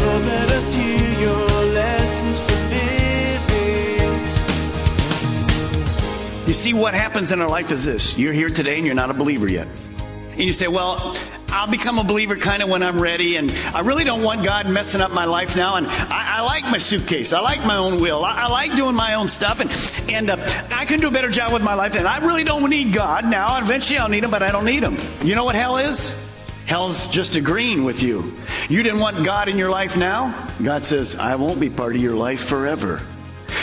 Lord, let us hear your lessons for living. You see, what happens in our life is this. You're here today and you're not a believer yet. And you say, well, I'll become a believer kind of when I'm ready, and I really don't want God messing up my life now, and I like my suitcase. I like my own will. I like doing my own stuff, and I can do a better job with my life, and I really don't need God now. Eventually I'll need him, but I don't need him. You know what hell is? Hell's just agreeing with you. You didn't want God in your life now? God says, I won't be part of your life forever.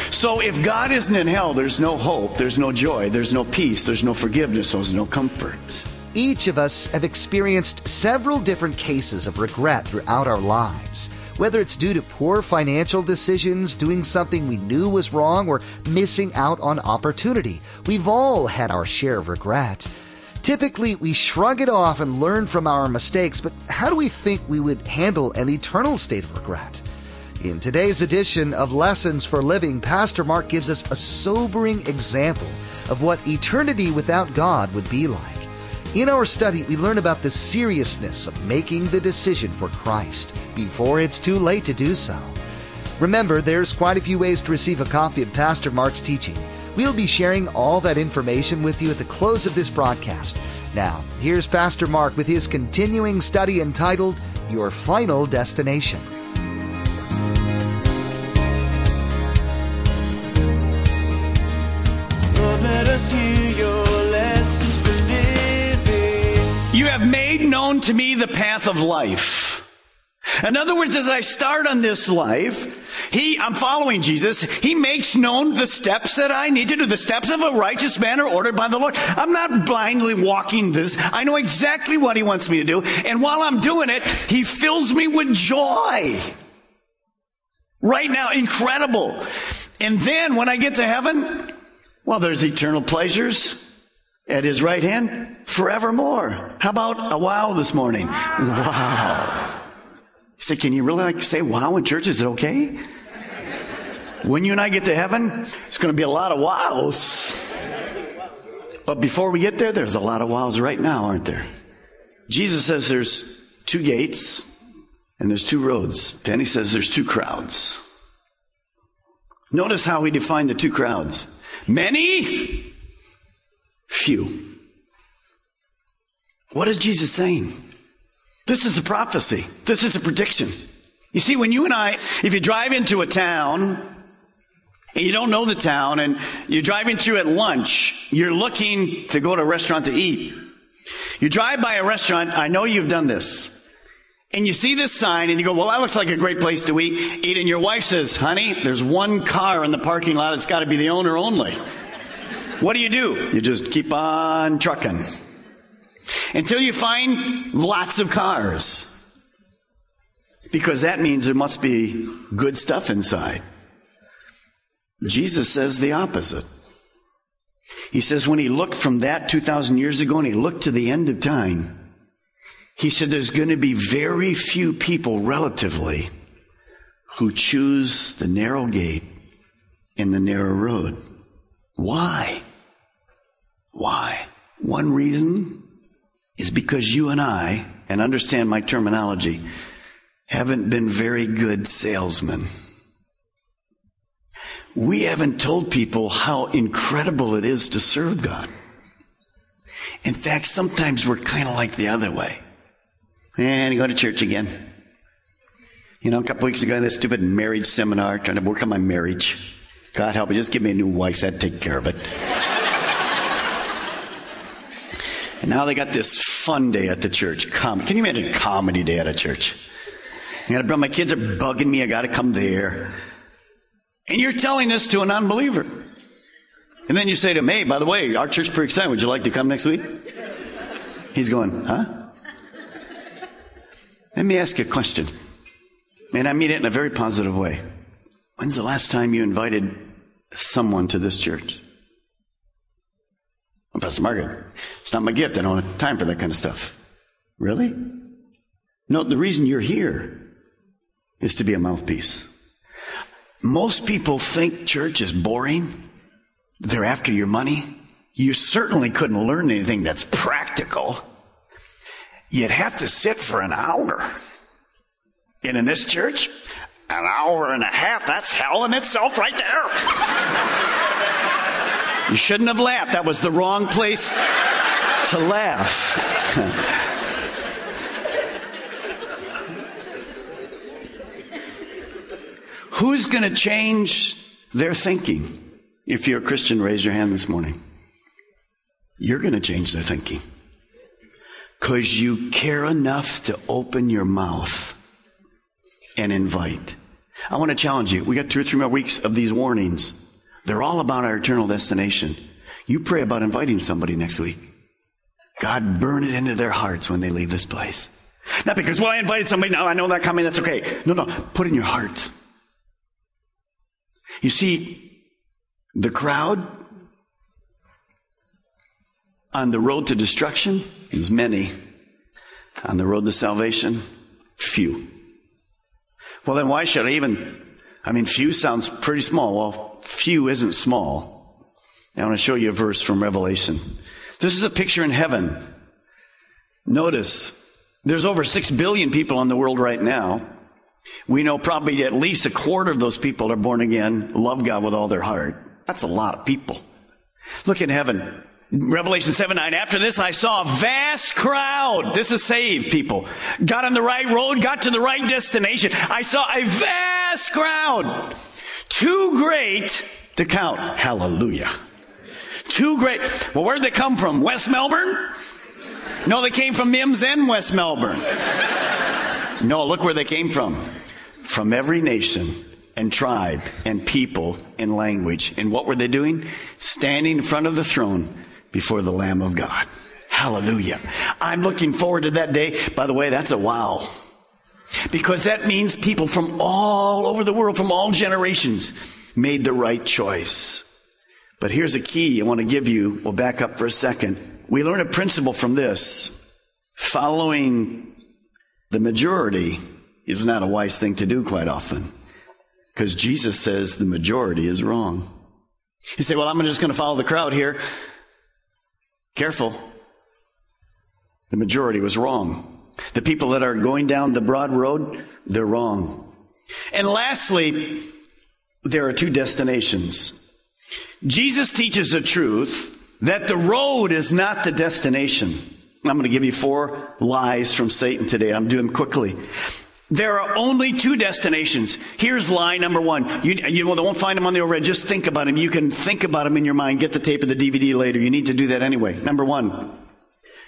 So if God isn't in hell, there's no hope, there's no joy, there's no peace, there's no forgiveness, there's no comfort. Each of us have experienced several different cases of regret throughout our lives, whether it's due to poor financial decisions, doing something we knew was wrong, or missing out on opportunity. We've all had our share of regret. Typically, we shrug it off and learn from our mistakes, but how do we think we would handle an eternal state of regret? In today's edition of Lessons for Living, Pastor Mark gives us a sobering example of what eternity without God would be like. In our study, we learn about the seriousness of making the decision for Christ before it's too late to do so. Remember, there's quite a few ways to receive a copy of Pastor Mark's teaching. We'll be sharing all that information with you at the close of this broadcast. Now, here's Pastor Mark with his continuing study entitled, Your Final Destination. Lord, let us hear your lessons for living. You have made known to me the path of life. In other words, as I start on this life, I'm following Jesus. He makes known the steps that I need to do. The steps of a righteous man are ordered by the Lord. I'm not blindly walking this. I know exactly what he wants me to do. And while I'm doing it, he fills me with joy. Right now, incredible. And then when I get to heaven, well, there's eternal pleasures at his right hand forevermore. How about a wow this morning? Wow. You say, can you really say wow in church? Is it okay? When you and I get to heaven, it's going to be a lot of wows. But before we get there, there's a lot of wows right now, aren't there? Jesus says there's two gates and there's two roads. Then he says there's two crowds. Notice how he defined the two crowds. Many, few. What is Jesus saying? This is a prophecy. This is a prediction. You see, when you and I, if you drive into a town and you don't know the town and you drive into at lunch, you're looking to go to a restaurant to eat. You drive by a restaurant, I know you've done this, and you see this sign and you go, well, that looks like a great place to eat. And your wife says, honey, there's one car in the parking lot. It's got to be the owner only. What do? You just keep on trucking until you find lots of cars, because that means there must be good stuff inside. Jesus says the opposite. He says when he looked from that 2,000 years ago and he looked to the end of time, he said there's going to be very few people relatively who choose the narrow gate and the narrow road. Why? One reason is because you and I, and understand my terminology, haven't been very good salesmen. We haven't told people how incredible it is to serve God. In fact, sometimes we're kind of like the other way. And I go to church again. You know, a couple weeks ago, I had this stupid marriage seminar trying to work on my marriage. God help me, just give me a new wife, that'd take care of it. And now they got this fun day at the church. Can you imagine a comedy day at a church? My kids are bugging me, I gotta come there. And you're telling this to an unbeliever. And then you say to him, hey, by the way, our church is pretty excited. Would you like to come next week? He's going, huh? Let me ask you a question. And I mean it in a very positive way. When's the last time you invited someone to this church? Well, Pastor Margaret, it's not my gift. I don't have time for that kind of stuff. Really? No, the reason you're here is to be a mouthpiece. Most people think church is boring. They're after your money. You certainly couldn't learn anything that's practical. You'd have to sit for an hour. And in this church, an hour and a half, that's hell in itself right there. You shouldn't have laughed. That was the wrong place to laugh. Who's going to change their thinking? If you're a Christian, raise your hand this morning. You're going to change their thinking. Because you care enough to open your mouth and invite. I want to challenge you. We got 2 or 3 more weeks of these warnings. They're all about our eternal destination. You pray about inviting somebody next week. God, burn it into their hearts when they leave this place. Not because, well, I invited somebody, now I know that coming, that's okay. No, put in your heart. You see, the crowd on the road to destruction is many. On the road to salvation, few. Well, then why should I even? I mean, few sounds pretty small. Well, few isn't small. I want to show you a verse from Revelation. This is a picture in heaven. Notice, there's over 6 billion people in the world right now. We know probably at least a quarter of those people are born again, love God with all their heart. That's a lot of people. Look at heaven. Revelation 7:9. After this, I saw a vast crowd. This is saved people. Got on the right road, got to the right destination. I saw a vast crowd. Too great to count. Hallelujah. Too great. Well, where'd they come from? West Melbourne? No, they came from Mims and West Melbourne. No, look where they came from. From every nation and tribe and people and language. And what were they doing? Standing in front of the throne before the Lamb of God. Hallelujah. I'm looking forward to that day. By the way, that's a wow. Because that means people from all over the world, from all generations, made the right choice. But here's a key I want to give you. We'll back up for a second. We learn a principle from this. Following the majority is not a wise thing to do quite often, because Jesus says the majority is wrong. You say, well, I'm just going to follow the crowd here. Careful. The majority was wrong. The people that are going down the broad road, they're wrong. And lastly, there are two destinations. Jesus teaches the truth that the road is not the destination. I'm going to give you 4 lies from Satan today. I'm doing them quickly. There are only 2 destinations. Here's lie number 1. You won't find them on the overhead. Just think about them. You can think about them in your mind. Get the tape or the DVD later. You need to do that anyway. Number 1,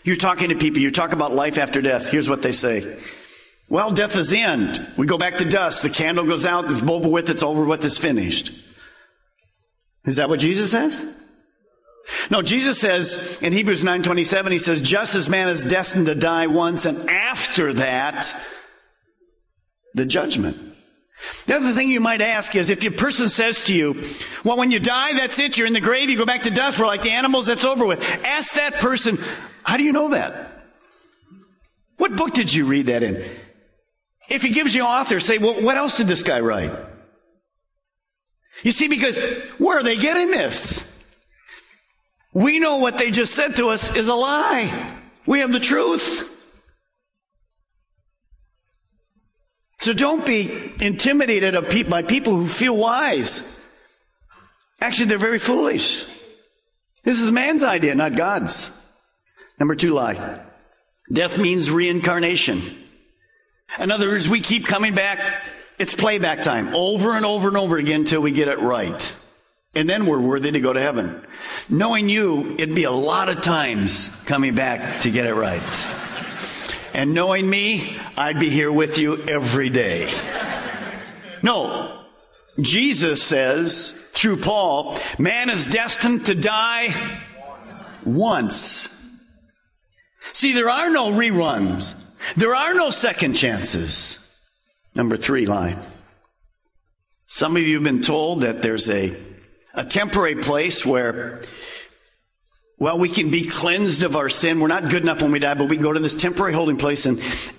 you're talking to people. You talk about life after death. Here's what they say. Well, death is the end. We go back to dust. The candle goes out. It's over with. It's over with. It's finished. Is that what Jesus says? No, Jesus says in Hebrews 9:27, he says, just as man is destined to die once, and after that, the judgment. The other thing you might ask is, if your person says to you, well, when you die, that's it, you're in the grave, you go back to dust, we're like the animals, that's over with. Ask that person, how do you know that? What book did you read that in? If he gives you an author, say, well, what else did this guy write? You see, because where are they getting this? We know what they just said to us is a lie. We have the truth. So don't be intimidated by people who feel wise. Actually, they're very foolish. This is man's idea, not God's. Number 2 lie. Death means reincarnation. In other words, we keep coming back. It's playback time over and over and over again until we get it right. And then we're worthy to go to heaven. Knowing you, it'd be a lot of times coming back to get it right. And knowing me, I'd be here with you every day. No, Jesus says through Paul, man is destined to die once. See, there are no reruns. There are no second chances. Number three line. Some of you have been told that there's a temporary place where, well, we can be cleansed of our sin. We're not good enough when we die, but we can go to this temporary holding place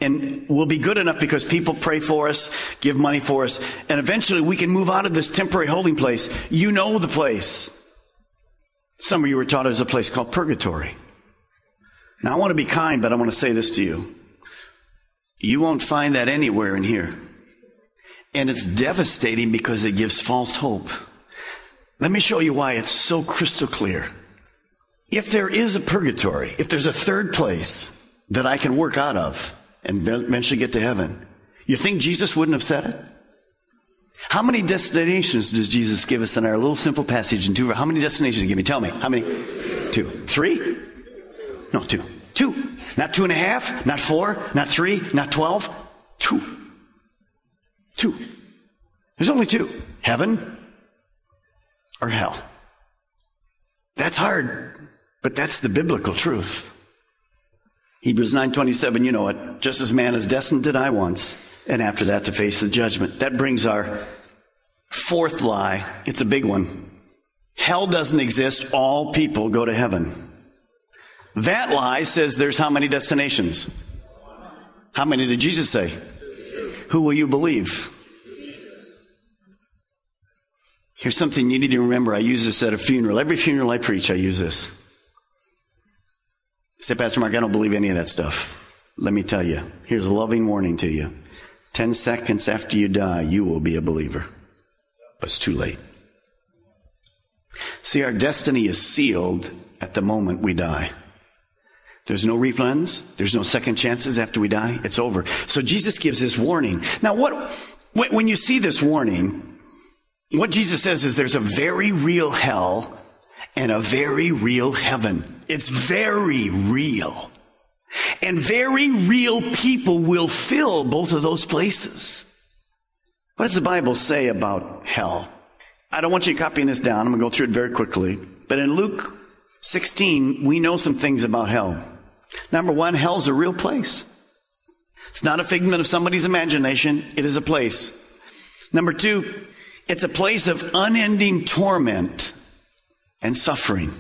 and we'll be good enough because people pray for us, give money for us, and eventually we can move out of this temporary holding place. You know the place. Some of you were taught it was a place called purgatory. Now, I want to be kind, but I want to say this to you. You won't find that anywhere in here. And it's devastating because it gives false hope. Let me show you why it's so crystal clear. If there is a purgatory, if there's a third place that I can work out of and eventually get to heaven, you think Jesus wouldn't have said it? How many destinations does Jesus give us in our little simple passage in 2? How many destinations did he give me? Tell me. How many? 2. 3? No, 2. 2. Not 2.5, not 4, not 3, not 12. 2. 2. There's only 2. Heaven or hell. That's hard, but that's the biblical truth. Hebrews 9:27, you know it. Just as man is destined to die once, and after that to face the judgment. That brings our fourth lie. It's a big one. Hell doesn't exist. All people go to heaven. That lie says there's how many destinations? How many did Jesus say? Who will you believe? Here's something you need to remember. I use this at a funeral. Every funeral I preach, I use this. Say, Pastor Mark, I don't believe any of that stuff. Let me tell you. Here's a loving warning to you. 10 seconds after you die, you will be a believer. But it's too late. See, our destiny is sealed at the moment we die. There's no refunds. There's no second chances after we die. It's over. So Jesus gives this warning. Now, when you see this warning, what Jesus says is there's a very real hell and a very real heaven. It's very real. And very real people will fill both of those places. What does the Bible say about hell? I don't want you copying this down. I'm going to go through it very quickly. But in Luke 16, we know some things about hell. Number one, hell's a real place. It's not a figment of somebody's imagination. It is a place. Number two, it's a place of unending torment and suffering.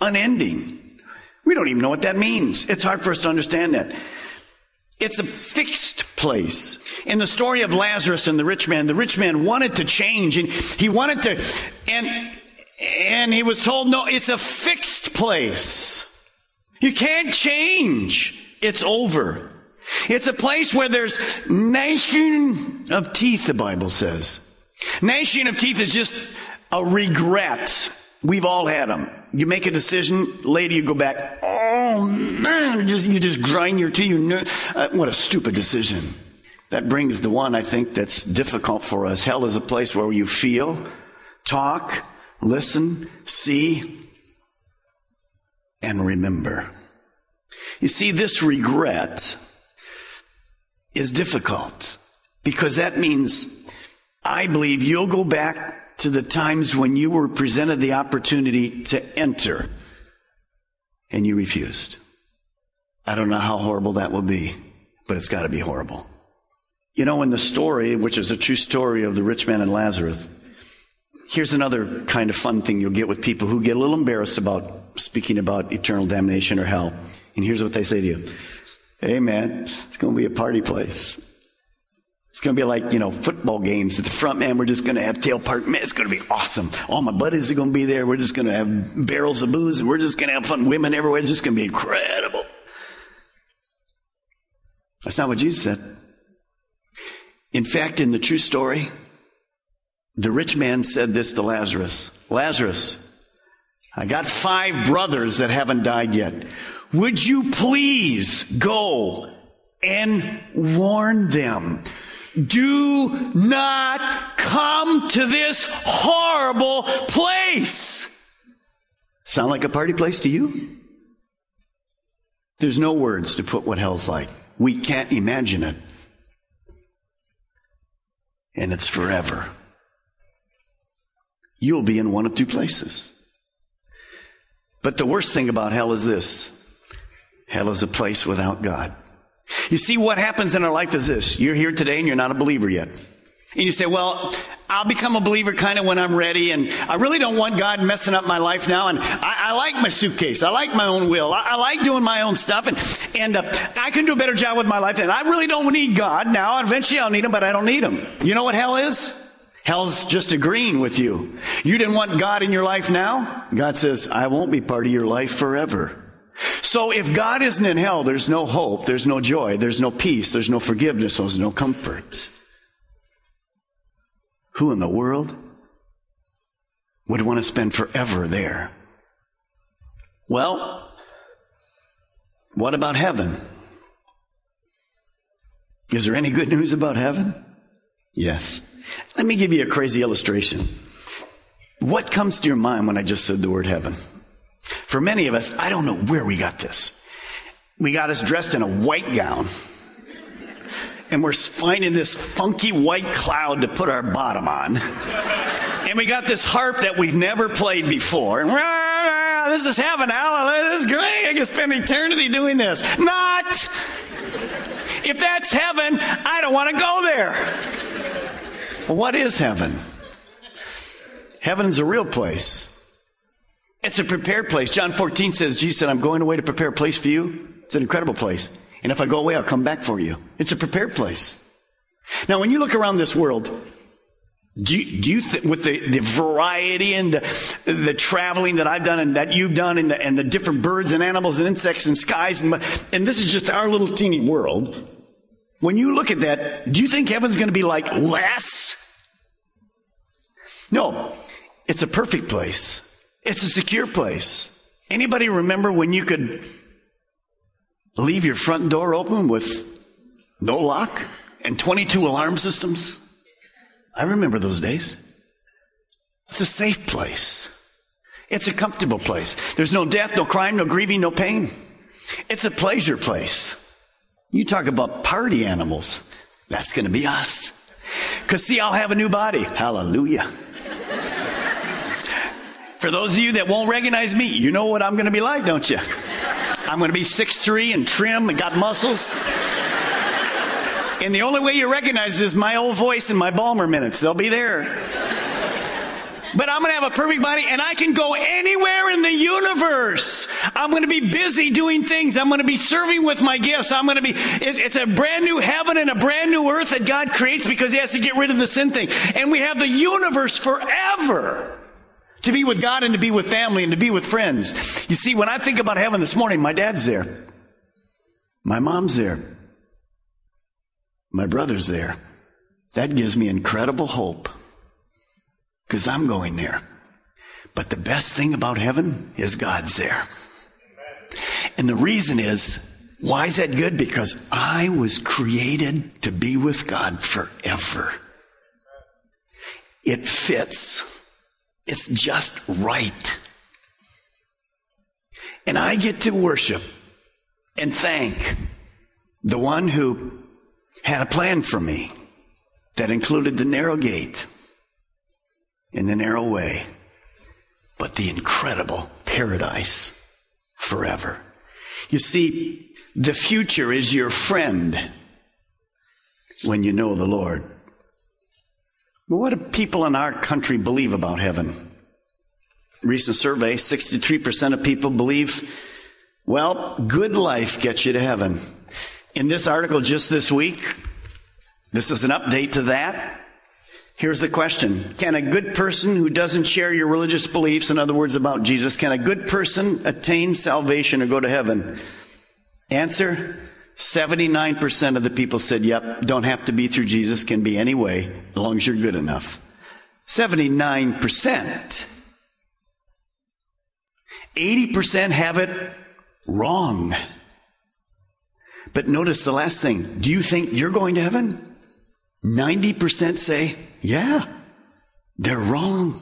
Unending. We don't even know what that means. It's hard for us to understand that. It's a fixed place. In the story of Lazarus and the rich man wanted to change, and he wanted to, and he was told, no, it's a fixed place. You can't change. It's over. It's a place where there's gnashing of teeth, the Bible says. Gnashing of teeth is just a regret. We've all had them. You make a decision, later you go back, oh, man, you just grind your teeth. What a stupid decision. That brings the one, I think, that's difficult for us. Hell is a place where you feel, talk, listen, see, and remember. You see, this regret is difficult because that means, I believe, you'll go back to the times when you were presented the opportunity to enter and you refused. I don't know how horrible that will be, but it's got to be horrible. You know, in the story, which is a true story of the rich man and Lazarus, here's another kind of fun thing you'll get with people who get a little embarrassed about speaking about eternal damnation or hell. And here's what they say to you. Hey, man, it's going to be a party place. It's going to be like, football games at the front, man. We're just going to have tail park. Man, it's going to be awesome. All my buddies are going to be there. We're just going to have barrels of booze, and we're just going to have fun. Women everywhere. It's just going to be incredible. That's not what Jesus said. In fact, in the true story, the rich man said this to Lazarus. Lazarus, I got 5 brothers that haven't died yet. Would you please go and warn them? Do not come to this horrible place. Sound like a party place to you? There's no words to put what hell's like. We can't imagine it. And it's forever. you'll be in one of two places. But the worst thing about hell is this. Hell is a place without God. You see, what happens in our life is this. You're here today and you're not a believer yet. And you say, well, I'll become a believer kind of when I'm ready, and I really don't want God messing up my life now, and I like my suitcase. I like my own will. I like doing my own stuff, and I can do a better job with my life, and I really don't need God now. Eventually I'll need Him, but I don't need Him. You know what hell is? Hell's just agreeing with you. You didn't want God in your life now. God says, I won't be part of your life forever. So if God isn't in hell, there's no hope, there's no joy, there's no peace, there's no forgiveness, there's no comfort. Who in the world would want to spend forever there? Well, what about heaven? Is there any good news about heaven? Yes. Let me give you a crazy illustration. What comes to your mind when I just said the word heaven? For many of us, I don't know where we got this. We got us dressed in a white gown. And we're finding this funky white cloud to put our bottom on. And we got this harp that we've never played before. And this is heaven, hallelujah, this is great. I can spend eternity doing this. Not! If that's heaven, I don't want to go there. Well, what is heaven? Heaven's a real place. It's a prepared place. John 14 says, Jesus said, I'm going away to prepare a place for you. It's an incredible place. And if I go away, I'll come back for you. It's a prepared place. Now, when you look around this world, do you with the variety and the traveling that I've done and that you've done and the different birds and animals and insects and skies, and this is just our little teeny world, when you look at that, do you think heaven's going to be like less? No, it's a perfect place. It's a secure place. Anybody remember when you could leave your front door open with no lock and 22 alarm systems? I remember those days. It's a safe place. It's a comfortable place. There's no death, no crime, no grieving, no pain. It's a pleasure place. You talk about party animals. That's going to be us. 'Cause see, I'll have a new body. Hallelujah. For those of you that won't recognize me, you know what I'm going to be like, don't you? I'm going to be 6'3" and trim and got muscles. And the only way you recognize it is my old voice and my Balmer minutes. They'll be there. But I'm going to have a perfect body, and I can go anywhere in the universe. I'm going to be busy doing things. I'm going to be serving with my gifts. I'm going to be, it's a brand new heaven and a brand new earth that God creates because He has to get rid of the sin thing. And we have the universe forever. To be with God and to be with family and to be with friends. You see, when I think about heaven this morning, my dad's there. My mom's there. My brother's there. That gives me incredible hope. Because I'm going there. But the best thing about heaven is God's there. And the reason is, why is that good? Because I was created to be with God forever. It fits. It's just right. And I get to worship and thank the one who had a plan for me that included the narrow gate and the narrow way, but the incredible paradise forever. You see, the future is your friend when you know the Lord. What do people in our country believe about heaven? Recent survey, 63% of people believe, well, good life gets you to heaven. In this article just this week, this is an update to that. Here's the question. Can a good person who doesn't share your religious beliefs, in other words about Jesus, can a good person attain salvation or go to heaven? Answer, 79% of the people said, yep, don't have to be through Jesus, can be any way, as long as you're good enough. 79%. 80% have it wrong. But notice the last thing. Do you think you're going to heaven? 90% say, yeah, they're wrong.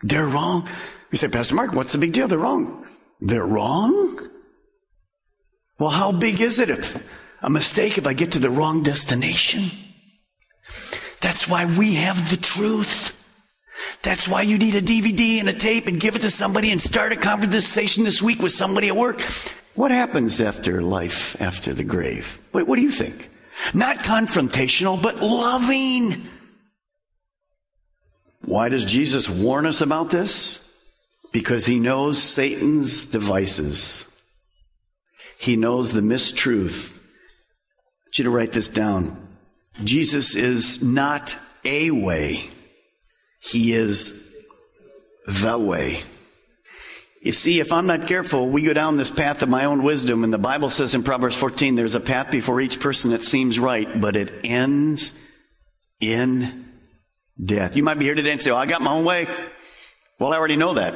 They're wrong. You say, Pastor Mark, what's the big deal? They're wrong. They're wrong? Well, how big is it if I get to the wrong destination? That's why we have the truth. That's why you need a DVD and a tape and give it to somebody and start a conversation this week with somebody at work. What happens after life, after the grave? What do you think? Not confrontational, but loving. Why does Jesus warn us about this? Because he knows Satan's devices. He knows the mistruth. I want you to write this down. Jesus is not a way. He is the way. You see, if I'm not careful, we go down this path of my own wisdom. And the Bible says in Proverbs 14, there's a path before each person that seems right, but it ends in death. You might be here today and say, well, I got my own way. Well, I already know that.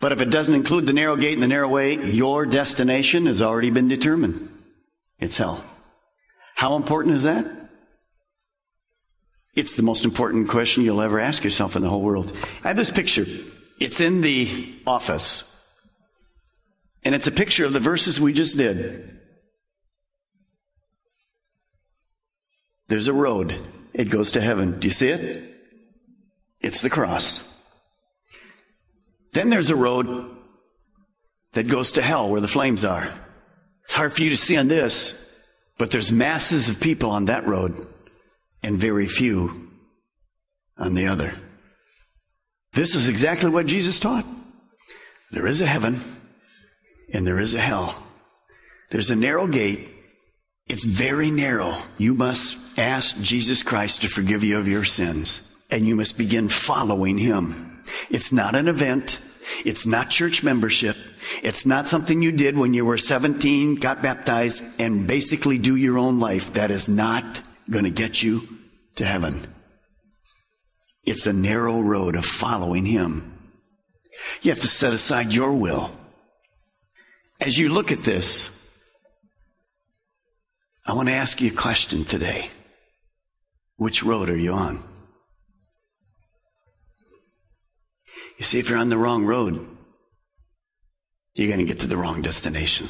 But if it doesn't include the narrow gate and the narrow way, your destination has already been determined. It's hell. How important is that? It's the most important question you'll ever ask yourself in the whole world. I have this picture. It's in the office. And it's a picture of the verses we just did. There's a road. It goes to heaven. Do you see it? It's the cross. Then there's a road that goes to hell where the flames are. It's hard for you to see on this, but there's masses of people on that road and very few on the other. This is exactly what Jesus taught. There is a heaven and there is a hell. There's a narrow gate. It's very narrow. You must ask Jesus Christ to forgive you of your sins, and you must begin following him. It's not an event. It's not church membership. It's not something you did when you were 17, got baptized, and basically do your own life. That is not going to get you to heaven. It's a narrow road of following him. You have to set aside your will. As you look at this, I want to ask you a question today. Which road are you on? You see, if you're on the wrong road, you're going to get to the wrong destination.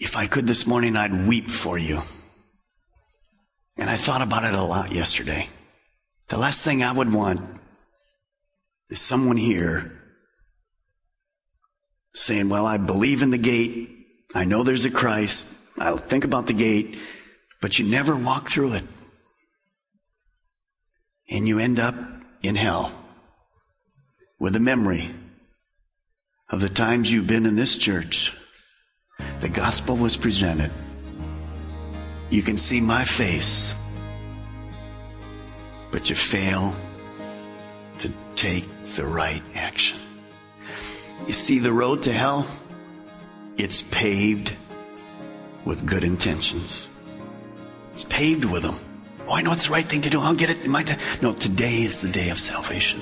If I could this morning, I'd weep for you. And I thought about it a lot yesterday. The last thing I would want is someone here saying, well, I believe in the gate. I know there's a Christ. I'll think about the gate. But you never walk through it. And you end up in hell. With a memory of the times you've been in this church, the gospel was presented. You can see my face, but you fail to take the right action. You see, the road to hell, it's paved with good intentions. It's paved with them. Oh, I know it's the right thing to do. I'll get it in my time. No, today is the day of salvation.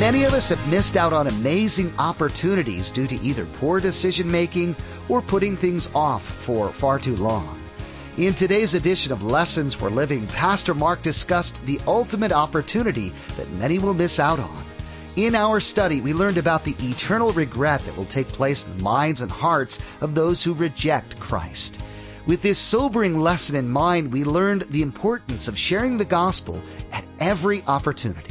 Many of us have missed out on amazing opportunities due to either poor decision-making or putting things off for far too long. In today's edition of Lessons for Living, Pastor Mark discussed the ultimate opportunity that many will miss out on. In our study, we learned about the eternal regret that will take place in the minds and hearts of those who reject Christ. With this sobering lesson in mind, we learned the importance of sharing the gospel at every opportunity.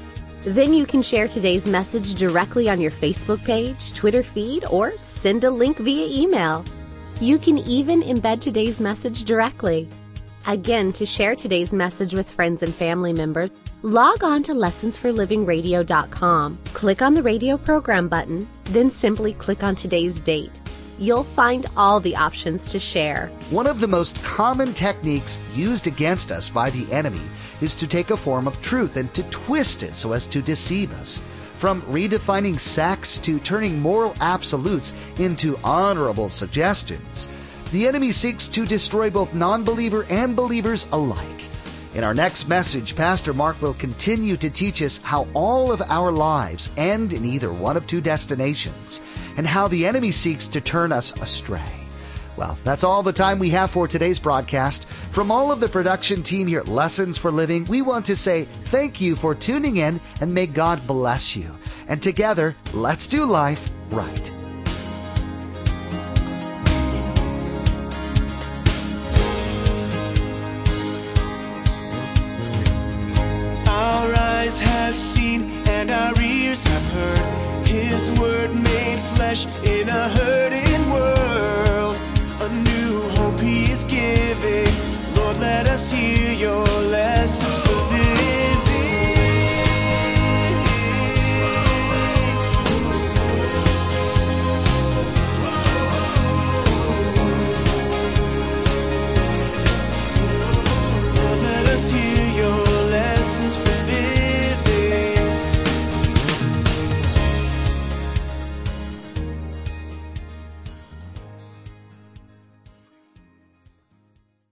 Then you can share today's message directly on your Facebook page, Twitter feed, or send a link via email. You can even embed today's message directly. Again, to share today's message with friends and family members, log on to lessonsforlivingradio.com, click on the radio program button, then simply click on today's date. You'll find all the options to share. One of the most common techniques used against us by the enemy is to take a form of truth and to twist it so as to deceive us. From redefining sex to turning moral absolutes into honorable suggestions, the enemy seeks to destroy both non-believer and believers alike. In our next message, Pastor Mark will continue to teach us how all of our lives end in either one of two destinations. and how the enemy seeks to turn us astray. Well, that's all the time we have for today's broadcast. From all of the production team here at Lessons for Living, we want to say thank you for tuning in, and may God bless you. And together, let's do life right. Our eyes have seen and our ears have heard His word made flesh in a herd.